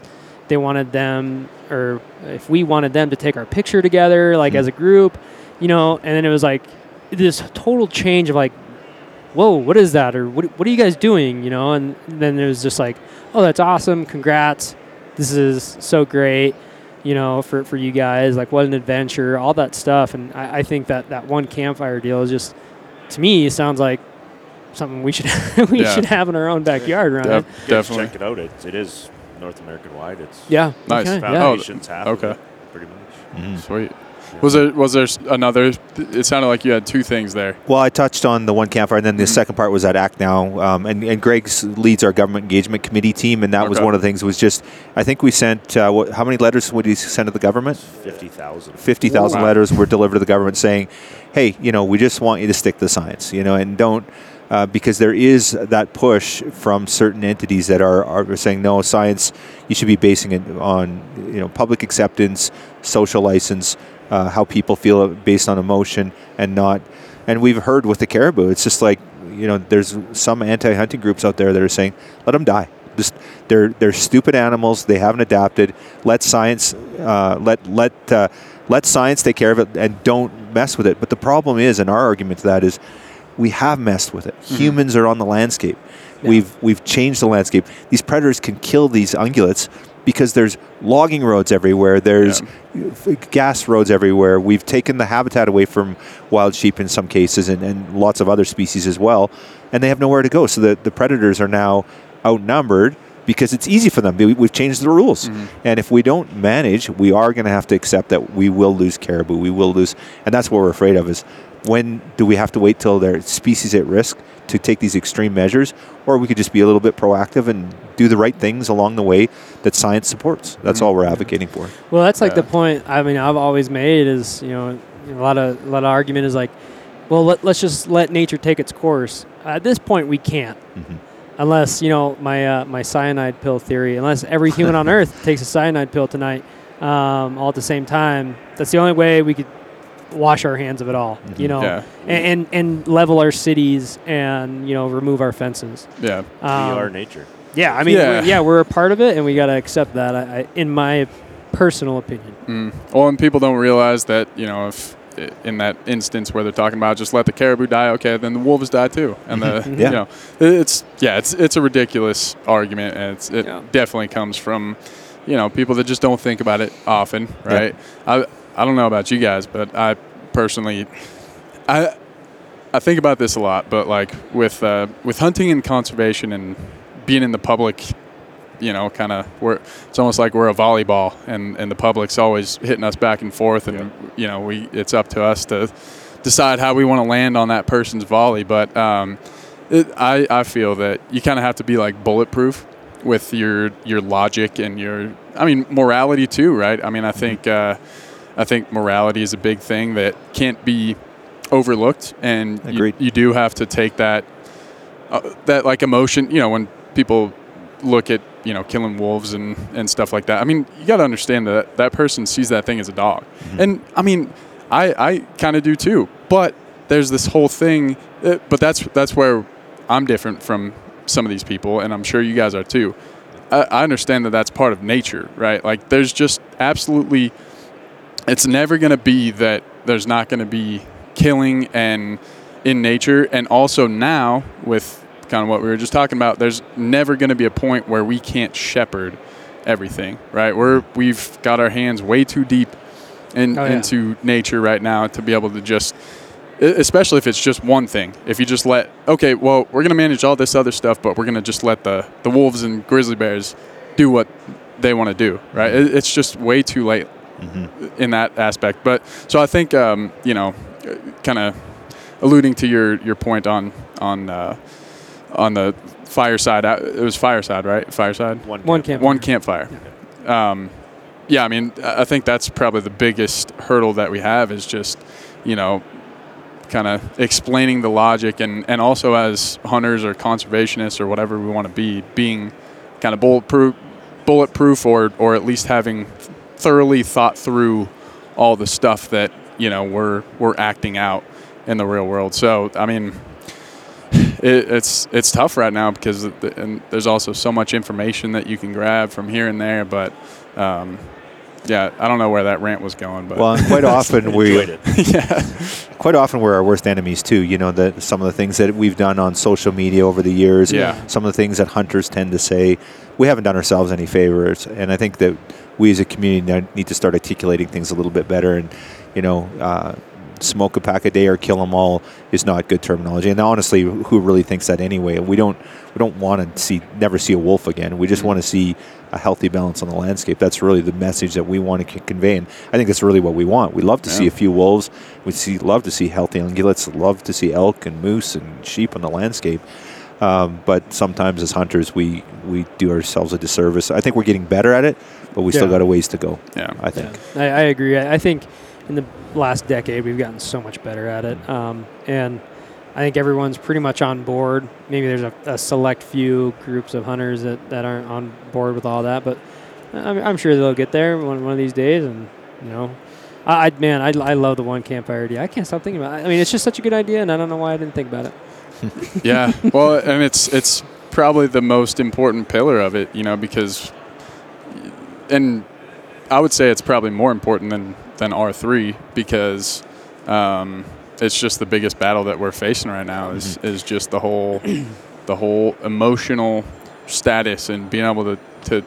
they wanted them, or if we wanted them to take our picture together, like mm-hmm. as a group, you know. And then it was like this total change of like, whoa, what is that? Or what, what are you guys doing? You know? And then it was just like, oh, that's awesome. Congrats. This is so great. You know, for, for you guys, like what an adventure, all that stuff. And I, I think that that one campfire deal is just, to me, sounds like something we should we yeah. should have in our own backyard. Right? Def- definitely check it out. It it is North American wide. It's yeah, nice. Okay. Foundations yeah. half okay. pretty much. Mm. Sweet. Yeah. Was there was there another? It sounded like you had two things there. Well, I touched on the one campfire, and then the mm-hmm. second part was at Act Now, um, and and Greg leads our government engagement committee team, and that okay. was one of the things. Was just I think we sent uh, what, how many letters would you send to the government? Fifty thousand. Fifty thousand wow. letters were delivered to the government saying, hey, you know, we just want you to stick to science, you know, and don't uh, because there is that push from certain entities that are are saying no, science. You should be basing it on you know public acceptance, social license. Uh, how people feel based on emotion and not, and we've heard with the caribou, it's just like, you know, there's some anti-hunting groups out there that are saying, let them die. Just they're they're stupid animals. They haven't adapted. Let science, uh, let let uh, let science take care of it and don't mess with it. But the problem is, and our argument to that is, we have messed with it. Mm-hmm. Humans are on the landscape. Yeah. We've we've changed the landscape. These predators can kill these ungulates. Because there's logging roads everywhere, there's yeah. gas roads everywhere. We've taken the habitat away from wild sheep in some cases, and, and lots of other species as well, and they have nowhere to go. So the, the predators are now outnumbered because it's easy for them. We've changed the rules. Mm-hmm. And if we don't manage, we are going to have to accept that we will lose caribou, we will lose, and that's what we're afraid of is when do we have to wait till their species at risk to take these extreme measures, or we could just be a little bit proactive and do the right things along the way that science supports. That's mm-hmm. all we're advocating for. Well, that's like yeah. the point. I mean, I've always made is, you know, a lot of a lot of argument is like, well, let, let's just let nature take its course. At this point, we can't, mm-hmm. unless you know my uh, my cyanide pill theory. Unless every human on Earth takes a cyanide pill tonight, um, all at the same time. That's the only way we could wash our hands of it all, mm-hmm. you know, yeah. and, and and level our cities and, you know, remove our fences. Yeah. Um, we are nature. Yeah. I mean, yeah. We're, yeah, we're a part of it and we got to accept that, I, I, in my personal opinion. Mm. Well, and people don't realize that, you know, if in that instance where they're talking about just let the caribou die, okay, then the wolves die too. And the, yeah. you know, it's, yeah, it's, it's a ridiculous argument, and it's, it yeah. definitely comes from, you know, people that just don't think about it often. Right. Yeah. I, I don't know about you guys, but I personally, I I think about this a lot. But like with uh, with hunting and conservation and being in the public, you know, kind of we're it's almost like we're a volleyball, and, and the public's always hitting us back and forth, and yeah. you know, we it's up to us to decide how we want to land on that person's volley. But um, it, I I feel that you kind of have to be like bulletproof with your your logic and your I mean morality too, right? I mean, I think. Uh, I think morality is a big thing that can't be overlooked, and you, you do have to take that uh, that like emotion. You know, when people look at you know killing wolves and, and stuff like that. I mean, you got to understand that that person sees that thing as a dog, mm-hmm. and I mean, I I kind of do too. But there's this whole thing. That, but that's that's where I'm different from some of these people, and I'm sure you guys are too. I, I understand that that's part of nature, right? Like, there's just absolutely. It's never going to be that there's not going to be killing and in nature. And also now with kind of what we were just talking about, there's never going to be a point where we can't shepherd everything, right? We're we've got our hands way too deep in, oh, yeah. into nature right now to be able to just, especially if it's just one thing. If you just let, okay, well, we're going to manage all this other stuff, but we're going to just let the, the wolves and grizzly bears do what they want to do, right? Mm-hmm. It's just way too late mm-hmm. in that aspect. But so I think, um, you know, kind of alluding to your, your point on on uh, on the fireside, it was fireside, right? Fireside? One, One campfire. One campfire. Yeah. Um, yeah, I mean, I think that's probably the biggest hurdle that we have is just, you know, kind of explaining the logic and, and also as hunters or conservationists or whatever we want to be, being kind of bulletproof, bulletproof or, or at least having thoroughly thought through all the stuff that, you know, we're, we're acting out in the real world. So, I mean, it, it's, it's tough right now because the, and there's also so much information that you can grab from here and there, but, um, yeah, I don't know where that rant was going, but well, and quite often we, it. yeah, quite often we're our worst enemies too. You know, that some of the things that we've done on social media over the years, yeah. some of the things that hunters tend to say, we haven't done ourselves any favors. And I think that we as a community need to start articulating things a little bit better. And you know, uh, smoke a pack a day or kill them all is not good terminology. And honestly, who really thinks that anyway? We don't. We don't want to see never see a wolf again. We just mm-hmm. want to see a healthy balance on the landscape. That's really the message that we want to convey, and I think that's really what we want. We love to yeah. see a few wolves. We see love to see healthy ungulates. Love to see elk and moose and sheep on the landscape. Um, but sometimes as hunters, we we do ourselves a disservice. I think we're getting better at it, but we yeah. still got a ways to go. Yeah, I think. Yeah. I, I agree. I, I think in the last decade, we've gotten so much better at it, um, and I think everyone's pretty much on board. Maybe there's a, a select few groups of hunters that, that aren't on board with all that, but I'm, I'm sure they'll get there one, one of these days. And, you know, I, I man, I, I love the one campfire idea. I can't stop thinking about it. I mean, it's just such a good idea, and I don't know why I didn't think about it. yeah. Well, and it's it's probably the most important pillar of it, you know, because, and I would say it's probably more important than, than R three because, um, it's just the biggest battle that we're facing right now is, mm-hmm. is just the whole the whole emotional status and being able to, to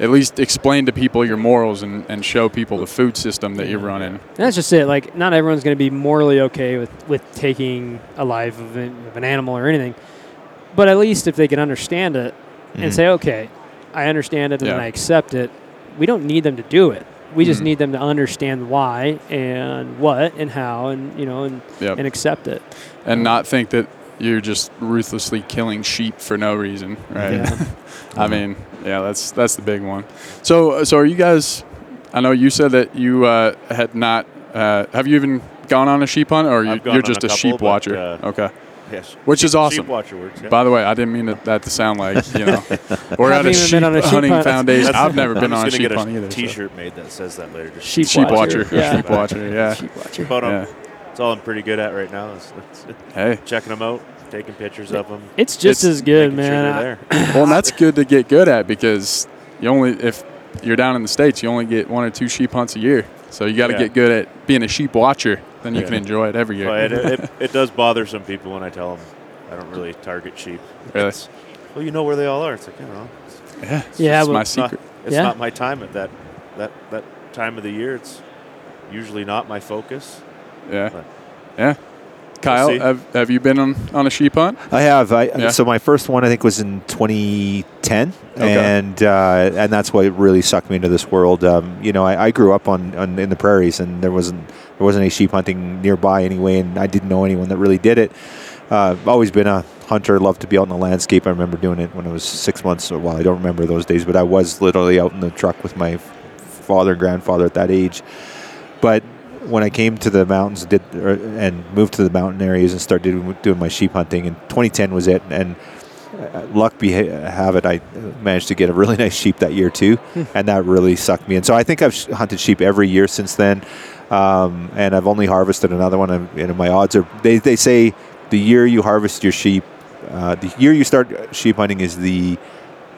at least explain to people your morals and, and show people the food system that you're running. And that's just it. Like, not everyone's going to be morally okay with, with taking a life of an, of an animal or anything. But at least if they can understand it mm-hmm. and say, okay, I understand it and yeah. I accept it, we don't need them to do it. We just mm-hmm. need them to understand why and what and how and, you know, and yep. and accept it. And not think that you're just ruthlessly killing sheep for no reason, right? Yeah. I mean, yeah, that's that's the big one. So, so are you guys, I know you said that you uh, had not, uh, have you even gone on a sheep hunt or you, you're just a, a couple, sheep watcher? But, uh, okay. Yes. Which sheep, is awesome. Sheep watcher works, yeah. By the way, I didn't mean that to sound like, you know, we're at a sheep, a sheep hunting hunt. foundation. I've never been on a sheep hunt either. I'm just going to get a t-shirt so. made that says that later. Just sheep, sheep watcher. watcher. Yeah. Sheep watcher, yeah. Sheep watcher. But, um, yeah. That's all I'm pretty good at right now is hey. checking them out, taking pictures of them. It's just it's as good, man. Sure I, well, and that's good to get good at because you only if you're down in the States, you only get one or two sheep hunts a year. So you got to yeah. get good at being a sheep watcher. Then you yeah. can enjoy it every year. Well, it, it, it does bother some people when I tell them I don't really target sheep. Really? It's, well, you know where they all are. It's like, you know. It's, yeah, it's, yeah, it's well, my secret. Not, it's yeah. not my time at that, that that time of the year. It's usually not my focus. Yeah. But yeah. Kyle, we'll have, have you been on, on a sheep hunt? I have. I, yeah. So my first one, I think, was in twenty ten. Okay. And uh, and that's what really sucked me into this world. Um, you know, I, I grew up on, on in the prairies, and there wasn't there wasn't any sheep hunting nearby anyway, and I didn't know anyone that really did it. Uh, I've always been a hunter, loved to be out in the landscape. I remember doing it when I was six months. Well, I don't remember those days, but I was literally out in the truck with my father and grandfather at that age. But when I came to the mountains did, or, and moved to the mountain areas and started doing, doing my sheep hunting, and twenty ten was it. And uh, luck be ha- have it, I managed to get a really nice sheep that year too, and that really sucked me in. So I think I've sh- hunted sheep every year since then, um, and I've only harvested another one. And, and my odds are they, they say the year you harvest your sheep, uh, the year you start sheep hunting is the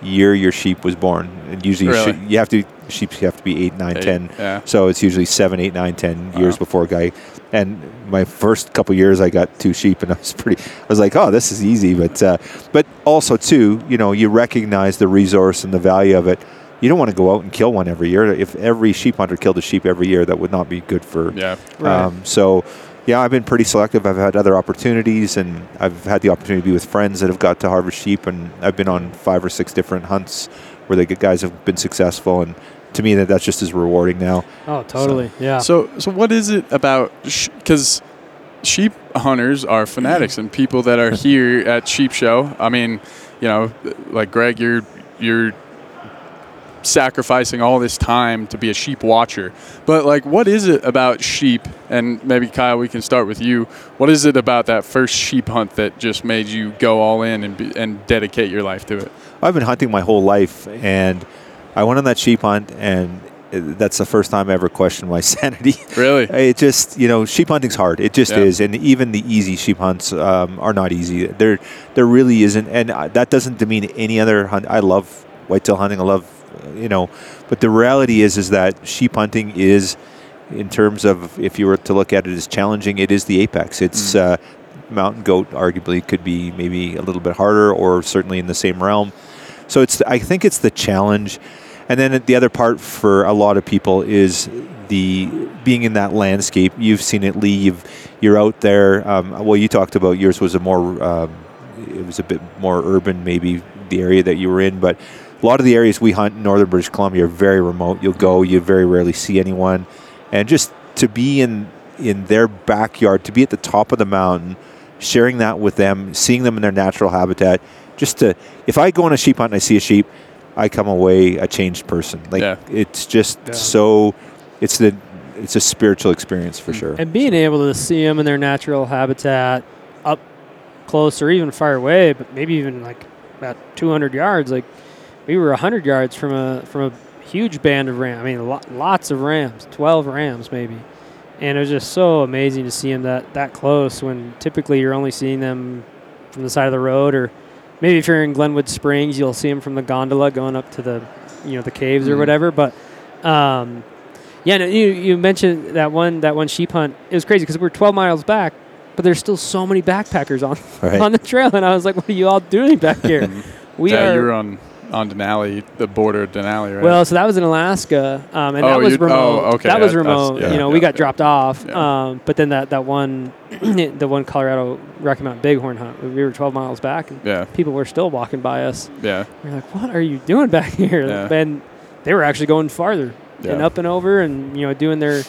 year your sheep was born, and usually really? sheep, you have to sheep you have to be eight, nine, eight, ten. Yeah. So it's usually seven, eight, nine, ten years wow. before a guy. And my first couple of years, I got two sheep, and I was pretty. I was like, oh, this is easy, but uh, but also too, you know, you recognize the resource and the value of it you don't want to go out and kill one every year. If every sheep hunter killed a sheep every year, that would not be good for... Yeah. Right. Um, so, yeah, I've been pretty selective. I've had other opportunities, and I've had the opportunity to be with friends that have got to harvest sheep, and I've been on five or six different hunts where the guys have been successful, and to me, that that's just as rewarding now. Oh, totally, so. yeah. So, so what is it about... Because... Sh- sheep hunters are fanatics, and people that are here at Sheep Show, I mean, you know, like Greg, you're you're sacrificing all this time to be a sheep watcher. But like, what is it about sheep? And maybe Kyle, we can start with you. What is it about that first sheep hunt that just made you go all in and be, and dedicate your life to it? I've been hunting my whole life, and I went on that sheep hunt, and that's the first time I ever questioned my sanity. Really? It just, you know, sheep hunting's hard. It just yeah. is. And even the easy sheep hunts um, are not easy. There there really isn't. And that doesn't demean any other hunt. I love whitetail hunting. I love, you know, but the reality is, is that sheep hunting is, in terms of, if you were to look at it as challenging, it is the apex. It's mm. uh, mountain goat arguably could be maybe a little bit harder, or certainly in the same realm. So it's, I think it's the challenge. And then the other part for a lot of people is the being in that landscape. You've seen it, Lee. You've, you're out there. Um, well, you talked about yours was a more, um, it was a bit more urban, maybe the area that you were in. But a lot of the areas we hunt in northern British Columbia are very remote. You'll go, you very rarely see anyone. And just to be in, in their backyard, to be at the top of the mountain, sharing that with them, seeing them in their natural habitat. Just to, if I go on a sheep hunt and I see a sheep, I come away a changed person. Like yeah. it's just yeah. so, it's the it's a spiritual experience for sure. And being so. able to see them in their natural habitat, up close or even far away, but maybe even like about two hundred yards. Like we were one hundred yards from a from a huge band of rams. I mean, lo- lots of rams, twelve rams maybe. And it was just so amazing to see them that that close when typically you're only seeing them from the side of the road, or maybe if you're in Glenwood Springs, you'll see them from the gondola going up to the, you know, the caves mm. or whatever. But, um, yeah, no, you you mentioned that one that one sheep hunt. It was crazy because we're twelve miles back, but there's still so many backpackers on right. on the trail, and I was like, "What are you all doing back here?" we yeah, are. You're on on Denali, the border of Denali, right? Well, so that was in Alaska, um, and oh, that was remote. Oh, okay. That yeah, was remote. Yeah, you know, yeah, we got yeah. dropped off. Yeah. Um, but then that that one, the one Colorado Rocky Mountain Bighorn hunt, we were twelve miles back, and yeah. people were still walking by us. Yeah, we we're like, "What are you doing back here?" Yeah. And they were actually going farther yeah. and up and over, and you know, doing their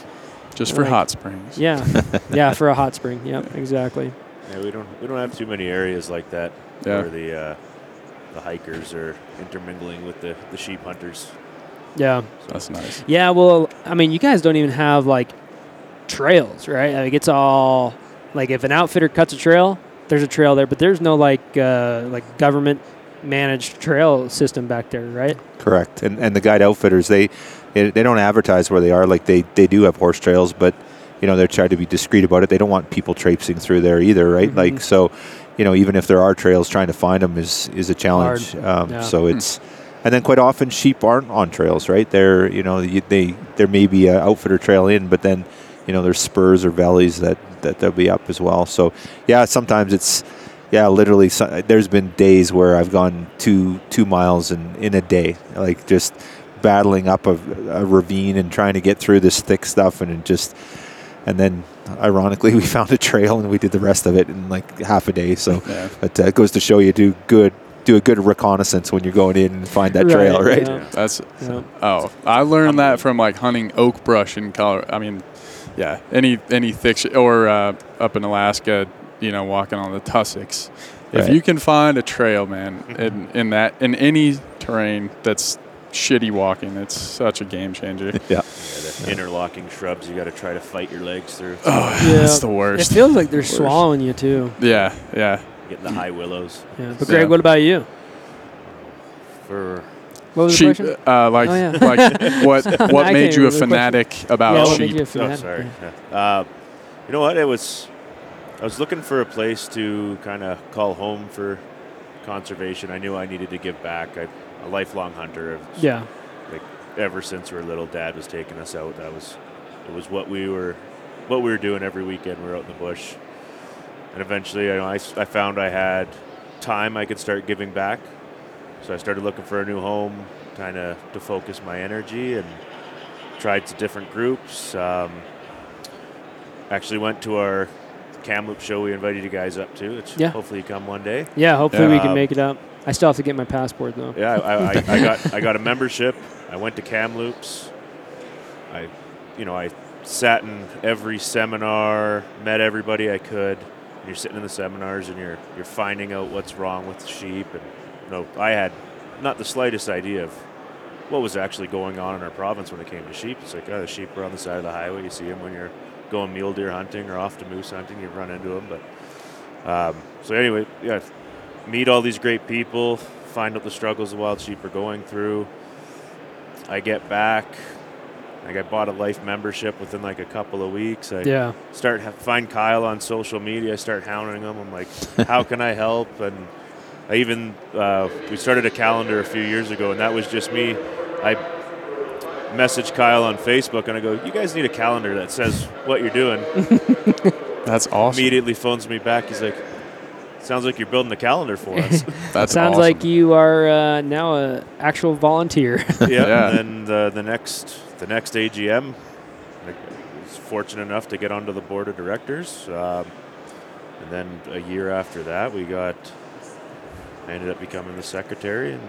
just for like, hot springs. Yeah, yeah, for a hot spring. Yep, yeah, exactly. Yeah, we don't we don't have too many areas like that yeah. where the. Uh, The hikers are intermingling with the, the sheep hunters. Yeah. So that's nice. Yeah, well, I mean, you guys don't even have, like, trails, right? Like, it's all, like, if an outfitter cuts a trail, there's a trail there, but there's no, like, uh, like government-managed trail system back there, right? Correct. And and the guide outfitters, they they don't advertise where they are. Like, they, they do have horse trails, but, you know, they're trying to be discreet about it. They don't want people traipsing through there either, right? Mm-hmm. Like, so... You know, even if there are trails, trying to find them is, is a challenge. Um, yeah. So it's, and then quite often sheep aren't on trails, right? They're, you know, they there may be an outfitter trail in, but then, you know, there's spurs or valleys that, that they'll be up as well. So, yeah, sometimes it's, yeah, literally, so, there's been days where I've gone two two miles in, in a day, like just battling up a, a ravine and trying to get through this thick stuff, and it just, and then. Ironically, we found a trail and we did the rest of it in like half a day. So, yeah. but uh, it goes to show you do good, do a good reconnaissance when you're going in and find that right, trail, right? Yeah. That's yeah. oh, I learned that from like hunting oak brush in Colorado. I mean, yeah, any any thick sh- or uh, up in Alaska, you know, walking on the tussocks. If right. you can find a trail, man, in, in that in any terrain that's shitty walking, it's such a game changer. Yeah. Yeah, interlocking shrubs, you got to try to fight your legs through. Oh, yeah. That's the worst. It feels like they're the swallowing you too. Yeah, yeah. Getting the high willows. Yeah. But Greg, yeah. what about you? For what was sheep, the question? Uh, like, oh, yeah. like what what made you a fanatic question. about yeah, sheep? You fanatic? Oh, sorry. Yeah. Yeah. Uh, you know what? It was I was looking for a place to kind of call home for conservation. I knew I needed to give back. I, a lifelong hunter. Yeah. Like ever since we were little, Dad was taking us out. That was, it was what we were, what we were doing every weekend. We were out in the bush, and eventually, you know, I, I found I had time I could start giving back, So I started looking for a new home, kind of to focus my energy, and tried some different groups. Um, actually went to our Kamloops show we invited you guys up to. It's yeah. Hopefully you come one day. Yeah, hopefully um, we can make it up. I still have to get my passport, though. Yeah, I, I, I got I got a membership. I went to Kamloops. I, you know, I sat in every seminar, met everybody I could. You're sitting in the seminars and you're you're finding out what's wrong with the sheep. And you know, I had not the slightest idea of what was actually going on in our province when it came to sheep. It's like, oh, the sheep are on the side of the highway. You see them when you're going mule deer hunting or off to moose hunting. You run into them. But um, so anyway, yeah, meet all these great people, find out the struggles the wild sheep are going through. I get back. Like I bought a life membership within like a couple of weeks. I yeah. start ha- find Kyle on social media. I start hounding him. I'm like, how can I help? And I even uh, we started a calendar a few years ago, and that was just me. I messaged Kyle on Facebook, and I go, you guys need a calendar that says what you're doing. That's awesome. Immediately phones me back. He's like, sounds like you're building a calendar for us. That sounds awesome. Like you are uh, now a actual volunteer. Yeah, yeah. And then uh, the next. The next A G M, I was fortunate enough to get onto the board of directors. Um, and then a year after that, we got, I ended up becoming the secretary and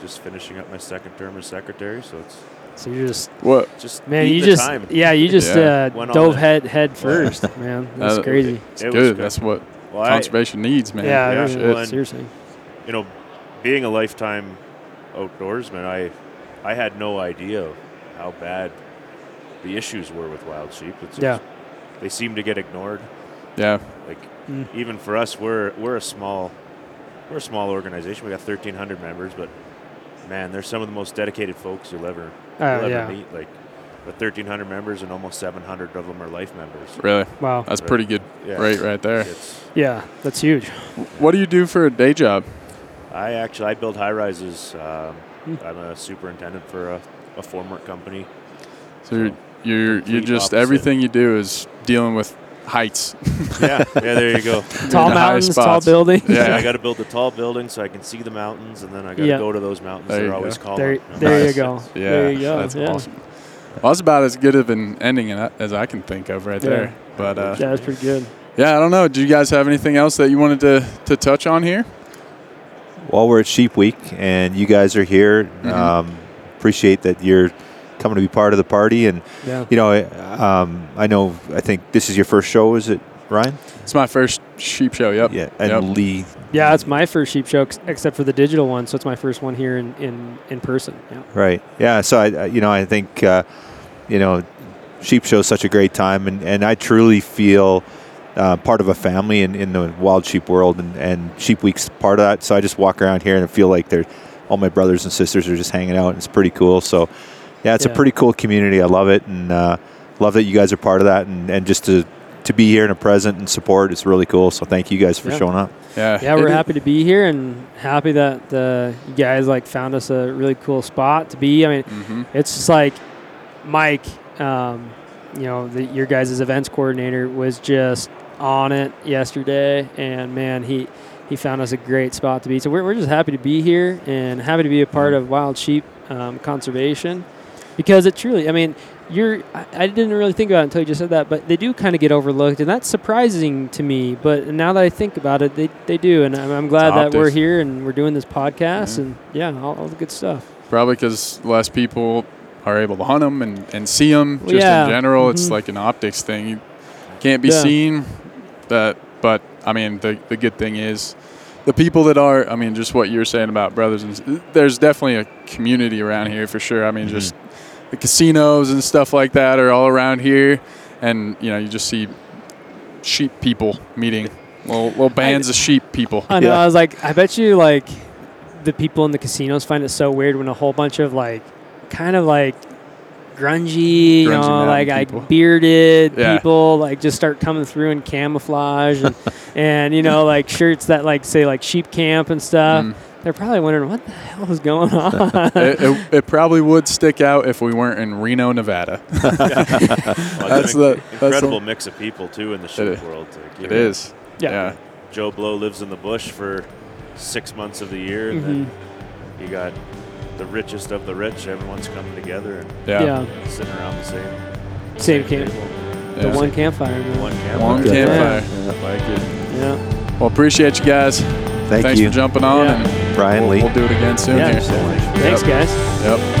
just finishing up my second term as secretary. So it's. So you just. What? Just man, you just. Time. Yeah, you just yeah. Uh, dove head, head first, man. That's uh, crazy. It, it's it good. good. That's what well, conservation I, needs, man. Yeah, yeah. Really, well, and, seriously. You know, being a lifetime outdoorsman, I, I had no idea how bad the issues were with wild sheep. It's, yeah. it's, they seem to get ignored. Yeah. Like mm. even for us, we're we're a small we're a small organization. We got thirteen hundred members, but man, they're some of the most dedicated folks you'll ever uh, you'll yeah. ever meet. Like, but thirteen hundred members and almost seven hundred of them are life members. Really? Wow. That's right. Pretty good yeah. rate right there. It's, yeah, that's huge. What do you do for a day job? I actually I build high rises. Um, mm. I'm a superintendent for a. a formwork company. So, so you're you're, you're just opposite. Everything you do is dealing with heights. yeah, yeah, there you go. Tall mountains, tall buildings. Yeah, yeah I got to build the tall building so I can see the mountains, and then I got to yep. go to those mountains. They're always calling. There, there, there you go. Yeah, there you go. That's yeah. awesome. Well, that's about as good of an ending as I can think of right yeah. there. But uh, yeah, that's pretty good. Yeah, I don't know. Do you guys have anything else that you wanted to to touch on here? Well, we're at Sheep Week, and you guys are here. Mm-hmm. Um, appreciate that you're coming to be part of the party, and yeah. you know, um, I know. I think this is your first show, is it, Ryan? It's my first sheep show. Yep. Yeah, and yep. Lee. Yeah, it's my first sheep show, except for the digital one. So it's my first one here in in, in person. Yeah. Right. Yeah. So I, you know, I think, uh, you know, sheep show is such a great time, and, and I truly feel uh, part of a family in, in the wild sheep world, and, and Sheep Week's part of that. So I just walk around here and I feel like they're. All my brothers and sisters are just hanging out. It's pretty cool. So, yeah, it's yeah. a pretty cool community. I love it, and uh, love that you guys are part of that. And, and just to, to be here and a present and support, it's really cool. So thank you guys for yeah. showing up. Yeah, yeah, we're happy to be here and happy that uh, you guys like found us a really cool spot to be. I mean, mm-hmm. it's just like Mike, um, you know, the, your guys' events coordinator was just on it yesterday, and man, he. He found us a great spot to be. So we're we're just happy to be here and happy to be a part of wild sheep um, conservation, because it truly, I mean, you're, I, I didn't really think about it until you just said that, but they do kind of get overlooked, and that's surprising to me. But now that I think about it, they, they do. And I'm, I'm glad that we're here and we're doing this podcast mm-hmm. and yeah, all, all the good stuff. Probably because less people are able to hunt them and, and see them well, just yeah. in general. Mm-hmm. It's like an optics thing. You can't be yeah. seen that, but I mean, the the good thing is the people that are, I mean, just what you're saying about brothers, and there's definitely a community around here for sure. I mean, mm-hmm. just the casinos and stuff like that are all around here. And, you know, you just see sheep people meeting, little, little bands I, of sheep people. I know. Yeah. I was like, I bet you, like, the people in the casinos find it so weird when a whole bunch of, like, kind of, like, grungy, you know, like, like bearded yeah. people, like, just start coming through in camouflage and, and, you know, like, shirts that, like, say, like, sheep camp and stuff. Mm. They're probably wondering, what the hell is going on? it, it, it probably would stick out if we weren't in Reno, Nevada. well, that's an the incredible that's mix of people, too, in the sheep world. Like, it know, is. Yeah. yeah. Joe Blow lives in the bush for six months of the year, and mm-hmm. then you got the richest of the rich. Everyone's coming together and yeah. Yeah. sitting around the same same, same camp. Yeah. The one campfire. Man. One campfire. One campfire. Yeah. Yeah. Like it. Yeah. Well, appreciate you guys. Thank Thanks you. Thanks for jumping on. Yeah. And Brian we'll, Lee. We'll do it again soon. Yeah. Here. Thanks, guys. Yep.